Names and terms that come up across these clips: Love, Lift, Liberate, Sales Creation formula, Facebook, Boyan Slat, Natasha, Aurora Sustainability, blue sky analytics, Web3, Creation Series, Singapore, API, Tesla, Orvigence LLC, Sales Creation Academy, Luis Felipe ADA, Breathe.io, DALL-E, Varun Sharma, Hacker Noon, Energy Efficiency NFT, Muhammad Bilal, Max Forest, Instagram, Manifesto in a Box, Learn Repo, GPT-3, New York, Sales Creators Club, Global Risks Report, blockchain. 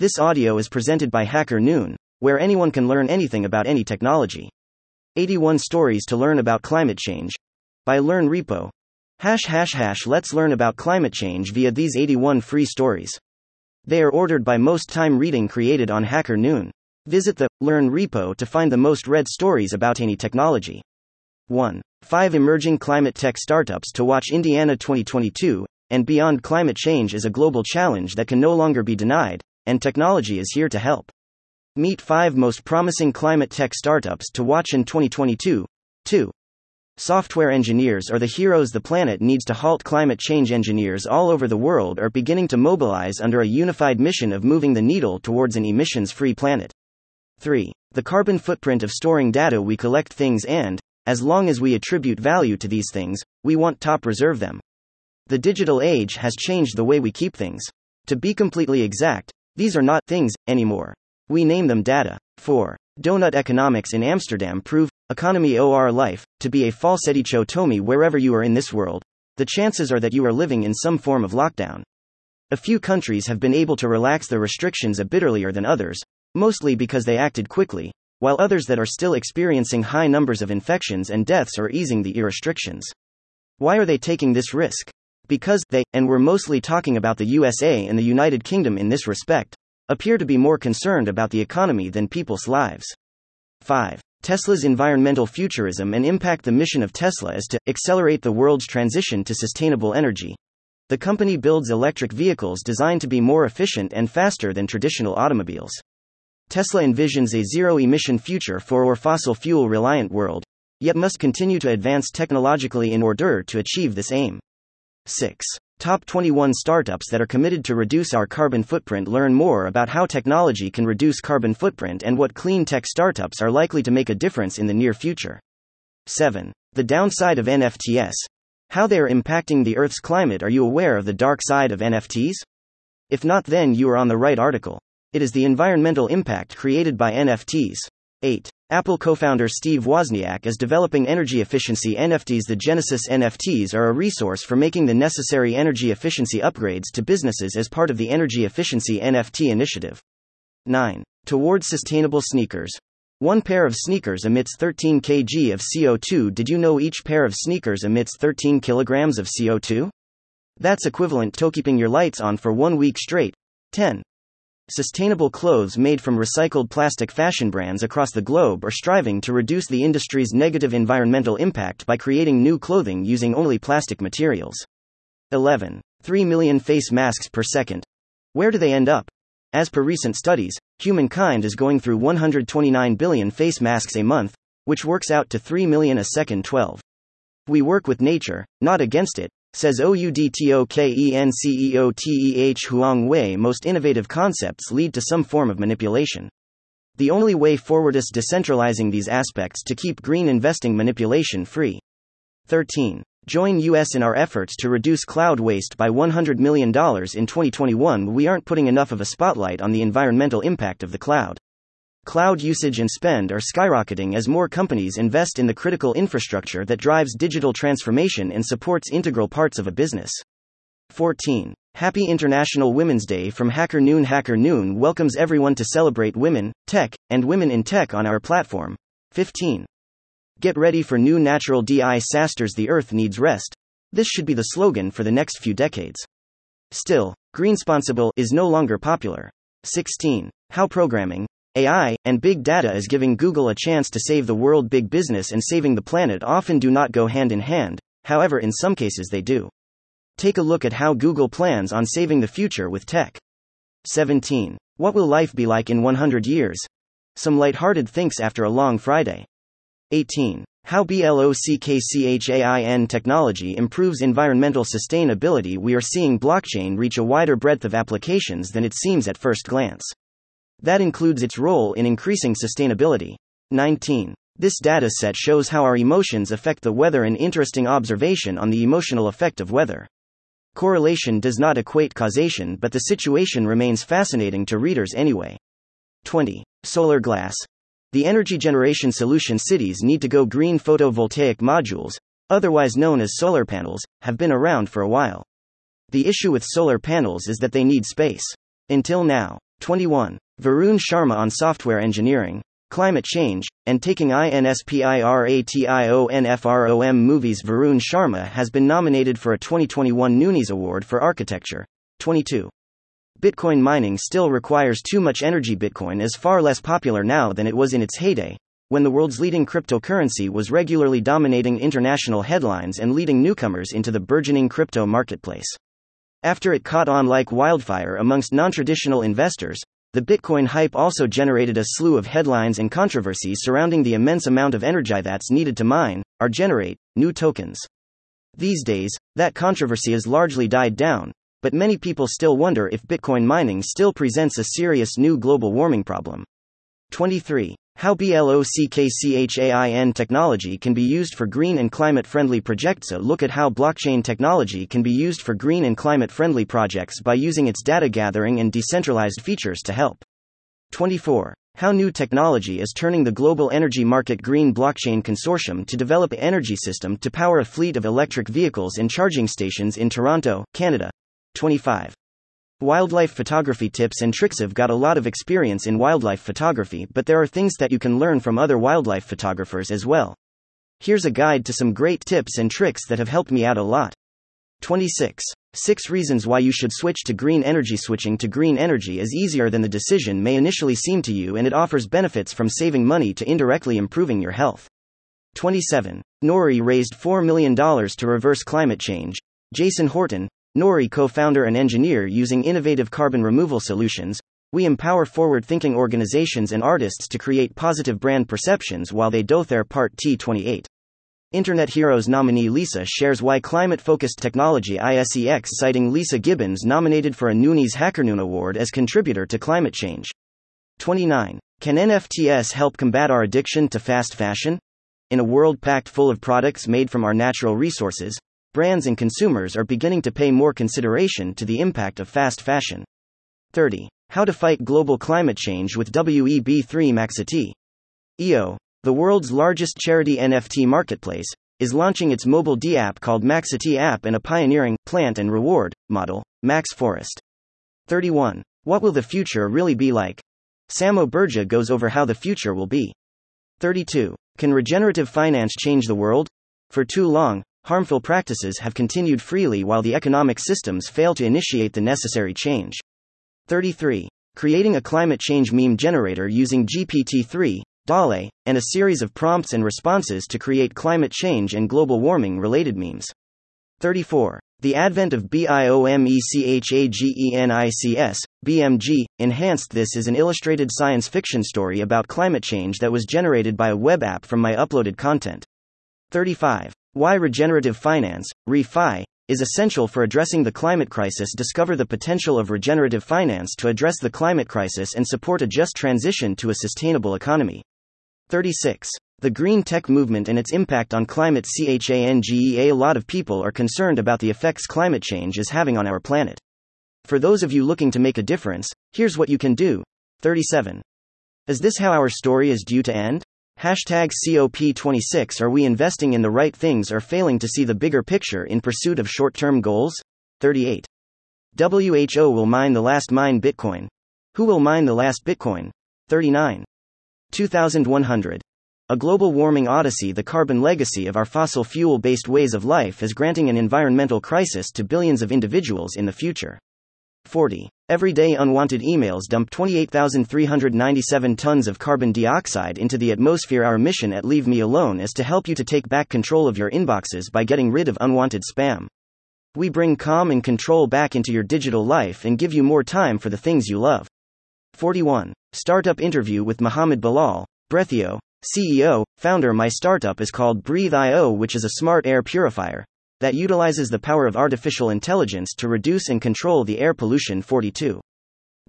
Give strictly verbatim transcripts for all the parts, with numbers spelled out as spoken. This audio is presented by Hacker Noon, where anyone can learn anything about any technology. eighty-one Stories to Learn About Climate Change by Learn Repo. Hash hash hash let's learn about climate change via these eighty-one free stories. They are ordered by most time reading created on Hacker Noon. Visit the Learn Repo to find the most read stories about any technology. one. five Emerging Climate Tech Startups to Watch Indiana twenty twenty-two, and beyond. Climate change is a global challenge that can no longer be denied, and technology is here to help. Meet five most promising climate tech startups to watch in twenty twenty-two. two. Software engineers are the heroes the planet needs to halt climate change. Engineers all over the world are beginning to mobilize under a unified mission of moving the needle towards an emissions-free planet. three. The carbon footprint of storing data. We collect things and, as long as we attribute value to these things, we want to preserve them. The digital age has changed the way we keep things. To be completely exact, these are not things anymore. We name them data. four. Donut economics in Amsterdam prove economy or life to be a falsetto tomi. Wherever you are in this world, the chances are that you are living in some form of lockdown. A few countries have been able to relax their restrictions a bit earlier than others, mostly because they acted quickly, while others that are still experiencing high numbers of infections and deaths are easing the restrictions. Why are they taking this risk? Because they, and we're mostly talking about the U S A and the United Kingdom in this respect, appear to be more concerned about the economy than people's lives. five. Tesla's environmental futurism and impact. The mission of Tesla is to accelerate the world's transition to sustainable energy. The company builds electric vehicles designed to be more efficient and faster than traditional automobiles. Tesla envisions a zero-emission future for our fossil fuel-reliant world, yet must continue to advance technologically in order to achieve this aim. six. Top twenty-one startups that are committed to reduce our carbon footprint. Learn more about how technology can reduce carbon footprint and what clean tech startups are likely to make a difference in the near future. seven. The downside of N F Ts. How they are impacting the Earth's climate. Are you aware of the dark side of N F Ts? If not, then you are on the right article. It is the environmental impact created by N F Ts. eight. Apple co-founder Steve Wozniak is developing energy efficiency N F Ts. The Genesis N F Ts are a resource for making the necessary energy efficiency upgrades to businesses as part of the Energy Efficiency N F T initiative. nine. Towards sustainable sneakers. One pair of sneakers emits thirteen kilograms of C O two. Did you know each pair of sneakers emits thirteen kilograms of C O two? That's equivalent to keeping your lights on for one week straight. ten. Sustainable clothes made from recycled plastic. Fashion brands across the globe are striving to reduce the industry's negative environmental impact by creating new clothing using only plastic materials. eleven. three million face masks per second. Where do they end up? As per recent studies, humankind is going through one hundred twenty-nine billion face masks a month, which works out to three million a second. twelve. We work with nature, not against it, says O U D T O K E N C E O T E H Huang Wei. Most innovative concepts lead to some form of manipulation. The only way forward is decentralizing these aspects to keep green investing manipulation free. thirteen. Join us in our efforts to reduce cloud waste by one hundred million dollars in twenty twenty-one. We aren't putting enough of a spotlight on the environmental impact of the cloud. Cloud usage and spend are skyrocketing as more companies invest in the critical infrastructure that drives digital transformation and supports integral parts of a business. fourteen. Happy International Women's Day from Hacker Noon. Hacker Noon welcomes everyone to celebrate women, tech, and women in tech on our platform. fifteen. Get ready for new natural disasters. The Earth needs rest. This should be the slogan for the next few decades. Still, greensponsible is no longer popular. sixteen. How programming, A I, and big data is giving Google a chance to save the world. Big business and saving the planet often do not go hand in hand, however in some cases they do. Take a look at how Google plans on saving the future with tech. seventeen. What will life be like in one hundred years? Some lighthearted thinks after a long Friday. eighteen. How blockchain technology improves environmental sustainability. We are seeing blockchain reach a wider breadth of applications than it seems at first glance. That includes its role in increasing sustainability. nineteen. This data set shows how our emotions affect the weather. An interesting observation on the emotional effect of weather. Correlation does not equate causation, but the situation remains fascinating to readers anyway. twenty. Solar glass. The energy generation solution. Cities need to go green. Photovoltaic modules, otherwise known as solar panels, have been around for a while. The issue with solar panels is that they need space. Until now. twenty-one. Varun Sharma on software engineering, climate change, and taking inspiration movies. Varun Sharma has been nominated for a twenty twenty-one Noonies Award for Architecture. twenty-two. Bitcoin mining still requires too much energy. Bitcoin is far less popular now than it was in its heyday, when the world's leading cryptocurrency was regularly dominating international headlines and leading newcomers into the burgeoning crypto marketplace. After it caught on like wildfire amongst non-traditional investors, the Bitcoin hype also generated a slew of headlines and controversies surrounding the immense amount of energy that's needed to mine, or generate, new tokens. These days, that controversy has largely died down, but many people still wonder if Bitcoin mining still presents a serious new global warming problem. twenty-three. How blockchain technology can be used for green and climate-friendly projects. A look at how blockchain technology can be used for green and climate-friendly projects by using its data gathering and decentralized features to help. twenty-four. How new technology is turning the global energy market green. Blockchain consortium to develop an energy system to power a fleet of electric vehicles and charging stations in Toronto, Canada. twenty-five. Wildlife photography tips and tricks. I've got a lot of experience in wildlife photography, but there are things that you can learn from other wildlife photographers as well. Here's a guide to some great tips and tricks that have helped me out a lot. twenty-six. six reasons why you should switch to green energy. Switching to green energy is easier than the decision may initially seem to you, and it offers benefits from saving money to indirectly improving your health. twenty-seven. Nori raised four million dollars to reverse climate change. Jason Horton, Nori co-founder and engineer using innovative carbon removal solutions, we empower forward-thinking organizations and artists to create positive brand perceptions while they do their part. T twenty-eight. Internet Heroes nominee Lisa shares why climate-focused technology is exciting. Lisa Gibbons nominated for a Noonies Hacker Noon Award as contributor to climate change. twenty-nine. Can N F Ts help combat our addiction to fast fashion? In a world packed full of products made from our natural resources, brands and consumers are beginning to pay more consideration to the impact of fast fashion. thirty. How to fight global climate change with W E B three. Maxity dot I O, the world's largest charity N F T marketplace, is launching its mobile D app called Maxity App and a pioneering, plant and reward, model, Max Forest. thirty-one. What will the future really be like? Samo Burja goes over how the future will be. thirty-two. Can regenerative finance change the world? For too long, harmful practices have continued freely while the economic systems fail to initiate the necessary change. thirty-three. Creating a climate change meme generator using G P T three, D A L L-E, and a series of prompts and responses to create climate change and global warming related memes. thirty-four. The advent of BIOMECHAGENICS, B M G, enhanced. This is an illustrated science fiction story about climate change that was generated by a web app from my uploaded content. thirty-five. Why regenerative finance, ReFi, is essential for addressing the climate crisis. Discover the potential of regenerative finance to address the climate crisis and support a just transition to a sustainable economy. thirty-six. The green tech movement and its impact on climate change. A lot of people are concerned about the effects climate change is having on our planet. For those of you looking to make a difference, here's what you can do. thirty-seven. Is this how our story is due to end? Hashtag C O P twenty-six. Are we investing in the right things or failing to see the bigger picture in pursuit of short-term goals? thirty-eight. W H O will mine the last mine Bitcoin. Who will mine the last Bitcoin? thirty-nine. twenty-one hundred. A global warming odyssey. The carbon legacy of our fossil fuel-based ways of life is granting an environmental crisis to billions of individuals in the future. forty. Everyday unwanted emails dump twenty-eight thousand three hundred ninety-seven tons of carbon dioxide into the atmosphere. Our mission at Leave Me Alone is to help you to take back control of your inboxes by getting rid of unwanted spam. We bring calm and control back into your digital life and give you more time for the things you love. forty-one. Startup interview with Muhammad Bilal, Breathe dot I O, C E O, founder. My startup is called Breathe dot I O, which is a smart air purifier that utilizes the power of artificial intelligence to reduce and control the air pollution. forty-two.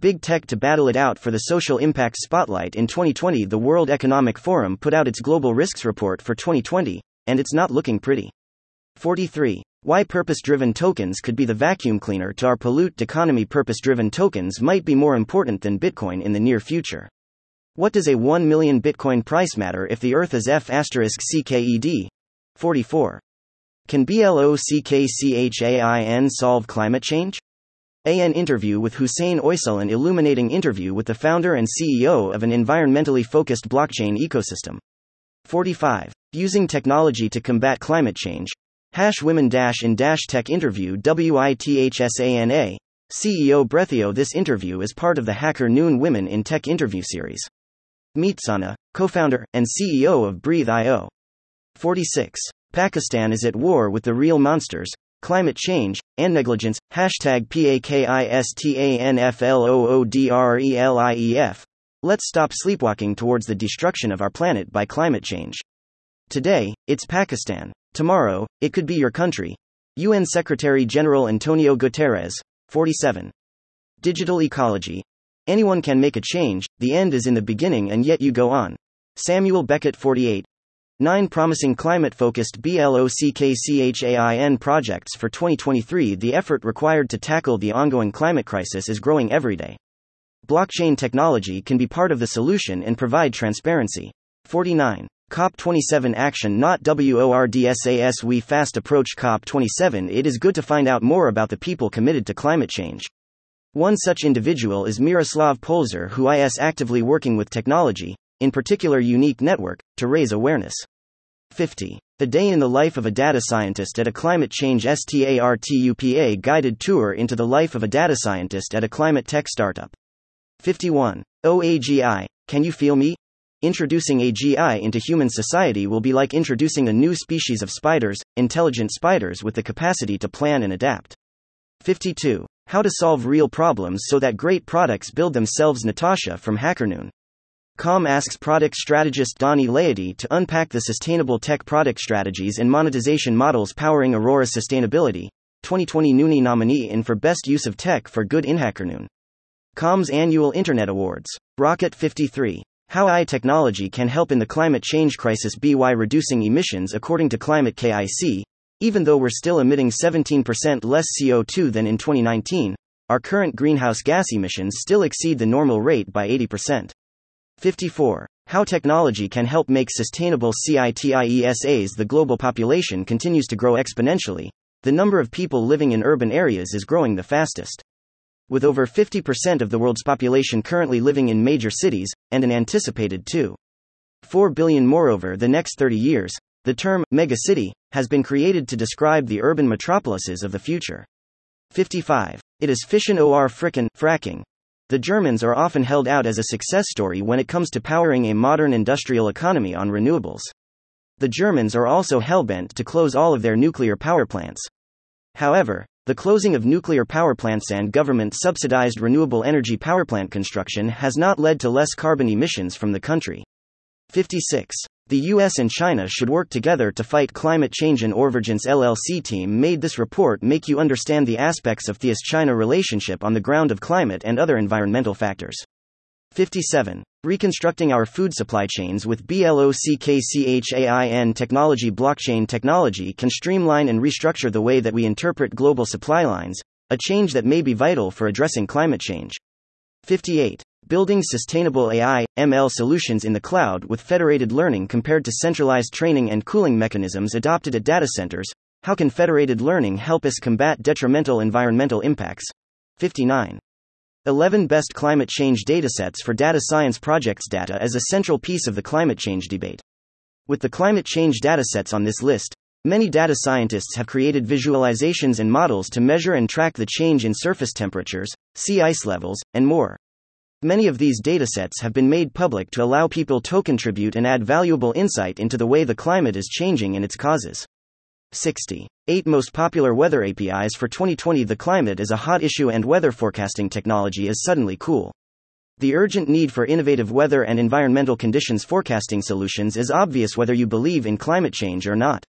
Big tech to battle it out for the social impact spotlight. In twenty twenty, the World Economic Forum put out its Global Risks Report for twenty twenty, and it's not looking pretty. forty-three. Why purpose-driven tokens could be the vacuum cleaner to our polluted economy. Purpose-driven tokens might be more important than Bitcoin in the near future. What does a one million Bitcoin price matter if the Earth is F asterisk C K E D? forty-four. Can blockchain solve climate change? An interview with Hussein Oysel, an illuminating interview with the founder and C E O of an environmentally focused blockchain ecosystem. forty-five. Using technology to combat climate change. Hash women dash in dash tech interview WITHSANA, C E O Breathe dot i o. This interview is part of the Hacker Noon Women in Tech interview series. Meet Sana, co-founder and C E O of Breathe dot i o. forty-six. Pakistan is at war with the real monsters, climate change, and negligence, hashtag PAKISTANFLOODRELIEF. Let's stop sleepwalking towards the destruction of our planet by climate change. Today, it's Pakistan. Tomorrow, it could be your country. U N Secretary-General Antonio Guterres. forty-seven. Digital ecology. Anyone can make a change, the end is in the beginning and yet you go on. Samuel Beckett. forty-eight. nine Promising Climate-Focused BLOCKCHAIN Projects for twenty twenty-three. The effort required to tackle the ongoing climate crisis is growing every day. Blockchain technology can be part of the solution and provide transparency. forty-nine. COP twenty-seven Action. Not WORDSAS. We fast approach COP twenty-seven. It is good to find out more about the people committed to climate change. One such individual is Miroslav Polzer, who is actively working with technology, in particular Unique Network, to raise awareness. fifty. A day in the life of a data scientist at a climate change startup. Guided tour into the life of a data scientist at a climate tech startup. fifty-one. O A G I, can you feel me? Introducing A G I into human society will be like introducing a new species of spiders, intelligent spiders with the capacity to plan and adapt. fifty-two. How to solve real problems so that great products build themselves. Natasha from Hacker Noon Com asks product strategist Donnie Laity to unpack the sustainable tech product strategies and monetization models powering Aurora Sustainability, twenty twenty Noonie nominee in for Best Use of Tech for Good in HackerNoon Com's annual Internet Awards. Rocket. fifty-three. How A I technology can help in the climate change crisis by reducing emissions according to Climate K I C. Even though we're still emitting seventeen percent less C O two than in twenty nineteen, our current greenhouse gas emissions still exceed the normal rate by eighty percent. fifty-four. How technology can help make sustainable cities. The global population continues to grow exponentially. The number of people living in urban areas is growing the fastest. With over fifty percent of the world's population currently living in major cities, and an anticipated two point four billion more over the next thirty years, the term megacity has been created to describe the urban metropolises of the future. fifty-five. It is Fischen or Fricken, fracking. The Germans are often held out as a success story when it comes to powering a modern industrial economy on renewables. The Germans are also hellbent to close all of their nuclear power plants. However, the closing of nuclear power plants and government-subsidized renewable energy power plant construction has not led to less carbon emissions from the country. fifty-six. The U S and China should work together to fight climate change. An Orvigence L L C team made this report make you understand the aspects of the U S China relationship on the ground of climate and other environmental factors. fifty-seven. Reconstructing our food supply chains with blockchain technology. Blockchain technology can streamline and restructure the way that we interpret global supply lines, a change that may be vital for addressing climate change. fifty-eight. Building sustainable A I M L solutions in the cloud with federated learning compared to centralized training and cooling mechanisms adopted at data centers. How can federated learning help us combat detrimental environmental impacts? fifty-nine. eleven Best Climate Change Datasets for Data Science Projects. Data is a central piece of the climate change debate. With the climate change datasets on this list, many data scientists have created visualizations and models to measure and track the change in surface temperatures, sea ice levels, and more. Many of these datasets have been made public to allow people to contribute and add valuable insight into the way the climate is changing and its causes. sixty. eight Most Popular Weather A P Is for twenty twenty. The climate is a hot issue and weather forecasting technology is suddenly cool. The urgent need for innovative weather and environmental conditions forecasting solutions is obvious whether you believe in climate change or not.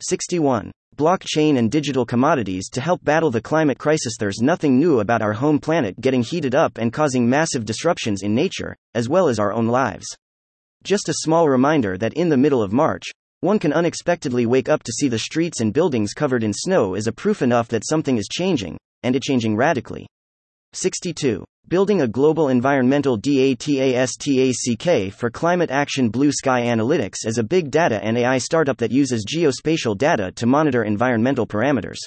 sixty-one. Blockchain and digital commodities to help battle the climate crisis. There's nothing new about our home planet getting heated up and causing massive disruptions in nature, as well as our own lives. Just a small reminder that in the middle of March, one can unexpectedly wake up to see the streets and buildings covered in snow is a proof enough that something is changing, and it's changing radically. sixty-two. Building a global environmental DATASTACK for climate action. Blue Sky Analytics is a big data and A I startup that uses geospatial data to monitor environmental parameters.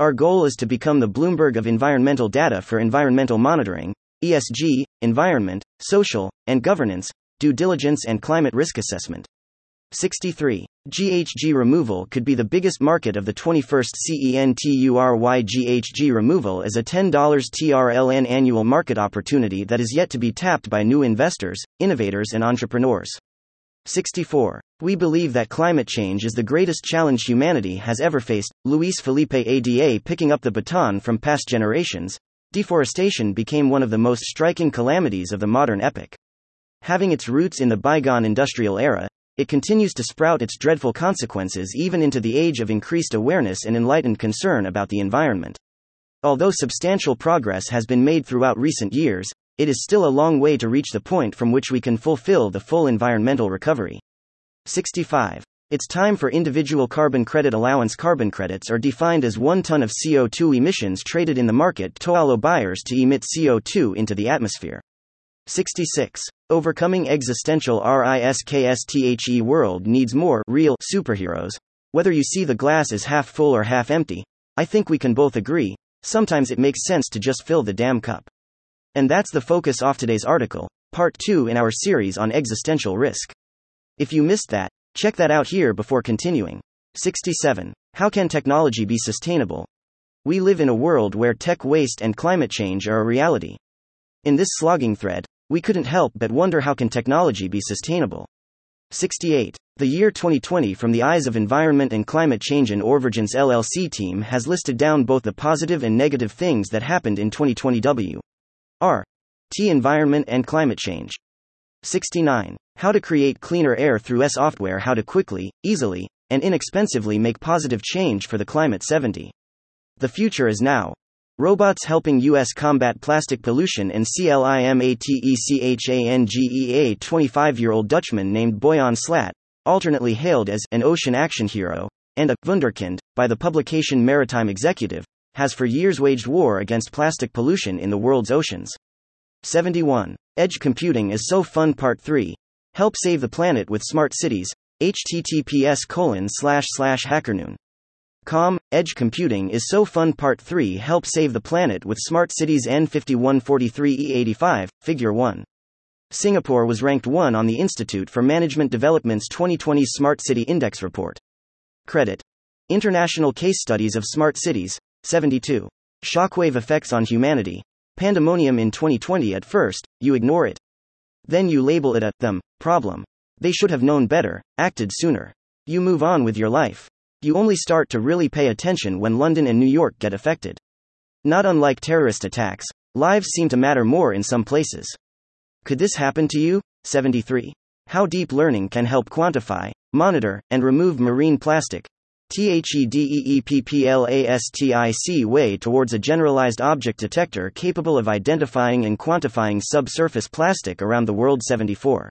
Our goal is to become the Bloomberg of environmental data for environmental monitoring, E S G, environment, social, and governance, due diligence and climate risk assessment. sixty-three. G H G removal could be the biggest market of the twenty-first century. G H G removal is a ten trillion dollar annual market opportunity that is yet to be tapped by new investors, innovators, and entrepreneurs. sixty-four. We believe that climate change is the greatest challenge humanity has ever faced. Luis Felipe Ada picking up the baton from past generations, deforestation became one of the most striking calamities of the modern epoch. Having its roots in the bygone industrial era, it continues to sprout its dreadful consequences even into the age of increased awareness and enlightened concern about the environment. Although substantial progress has been made throughout recent years, it is still a long way to reach the point from which we can fulfill the full environmental recovery. sixty-five. It's time for individual carbon credit allowance. Carbon credits are defined as one ton of C O two emissions traded in the market to allow buyers to emit C O two into the atmosphere. sixty-six. Overcoming existential risks. World needs more real superheroes. Whether you see the glass as half full or half empty, I think we can both agree, sometimes it makes sense to just fill the damn cup. And that's the focus of today's article, part two in our series on existential risk. If you missed that, check that out here before continuing. sixty-seven. How can technology be sustainable? We live in a world where tech waste and climate change are a reality. In this slogging thread, we couldn't help but wonder, how can technology be sustainable? sixty-eight. The year twenty twenty from the eyes of environment and climate change. An Orvigence L L C team has listed down both the positive and negative things that happened in twenty twenty. W R T environment and climate change. sixty-nine. How to create cleaner air through software. How to quickly, easily, and inexpensively make positive change for the climate. seventy. The future is now. Robots helping U S combat plastic pollution and climate change. A twenty-five-year-old Dutchman named Boyan Slat, alternately hailed as an ocean action hero and a wunderkind by the publication Maritime Executive, has for years waged war against plastic pollution in the world's oceans. seventy-one. Edge computing is so fun. Part three. Help save the planet with smart cities. H T T P S colon slash slash hacker noon dot com Edge computing is so fun. Part three. Help save the planet with smart cities. N fifty-one forty-three E eighty-five. Figure one. Singapore was ranked one on the Institute for Management Development's twenty twenty Smart City Index report. Credit. International Case Studies of Smart Cities. seventy-two. Shockwave effects on humanity. Pandemonium in twenty twenty. At first, you ignore it. Then you label it a them problem. They should have known better, acted sooner. You move on with your life. You only start to really pay attention when London and New York get affected. Not unlike terrorist attacks, lives seem to matter more in some places. Could this happen to you? seventy-three. How deep learning can help quantify, monitor, and remove marine plastic. THEDEEPPLASTIC way towards a generalized object detector capable of identifying and quantifying subsurface plastic around the world. seventy-four.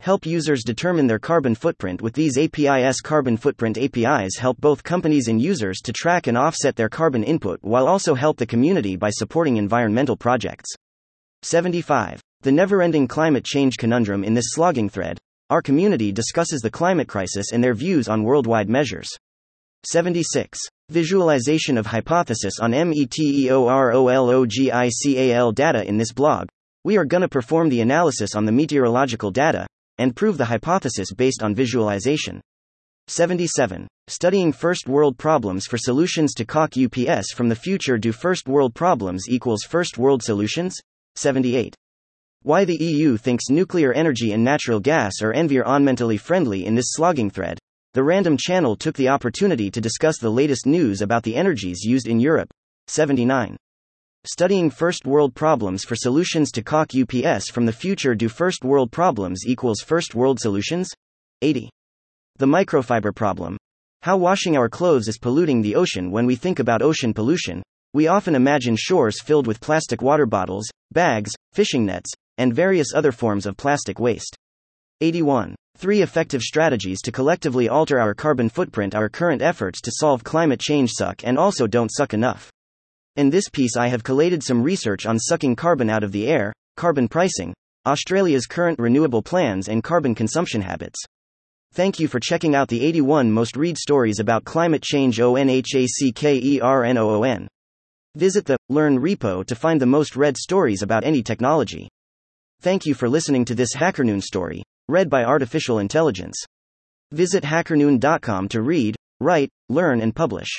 Help users determine their carbon footprint with these A P Is. Carbon footprint A P Is help both companies and users to track and offset their carbon input, while also help the community by supporting environmental projects. seventy-five. The never-ending climate change conundrum. In this slogging thread, our community discusses the climate crisis and their views on worldwide measures. seventy-six. Visualization of hypothesis on METEOROLOGICAL data. In this blog, we are gonna perform the analysis on the meteorological data and prove the hypothesis based on visualization. seventy-seven. Studying first world problems for solutions to C O P twenty-six from the future. Do first world problems equals first world solutions? seventy-eight. Why the E U thinks nuclear energy and natural gas are environmentally friendly. In this slogging thread, the Random Channel took the opportunity to discuss the latest news about the energies used in Europe. seventy-nine. Studying first world problems for solutions to C O P twenty-six from the future. Do first world problems equals first world solutions? eighty. The microfiber problem. How washing our clothes is polluting the ocean. When we think about ocean pollution, we often imagine shores filled with plastic water bottles, bags, fishing nets, and various other forms of plastic waste. eighty-one. Three effective strategies to collectively alter our carbon footprint. Our current efforts to solve climate change suck and also don't suck enough. In this piece I have collated some research on sucking carbon out of the air, carbon pricing, Australia's current renewable plans and carbon consumption habits. Thank you for checking out the eighty-one most read stories about climate change ONHACKERNOON. Visit the Learn Repo to find the most read stories about any technology. Thank you for listening to this Hacker Noon story, read by Artificial Intelligence. Visit hacker noon dot com to read, write, learn and publish.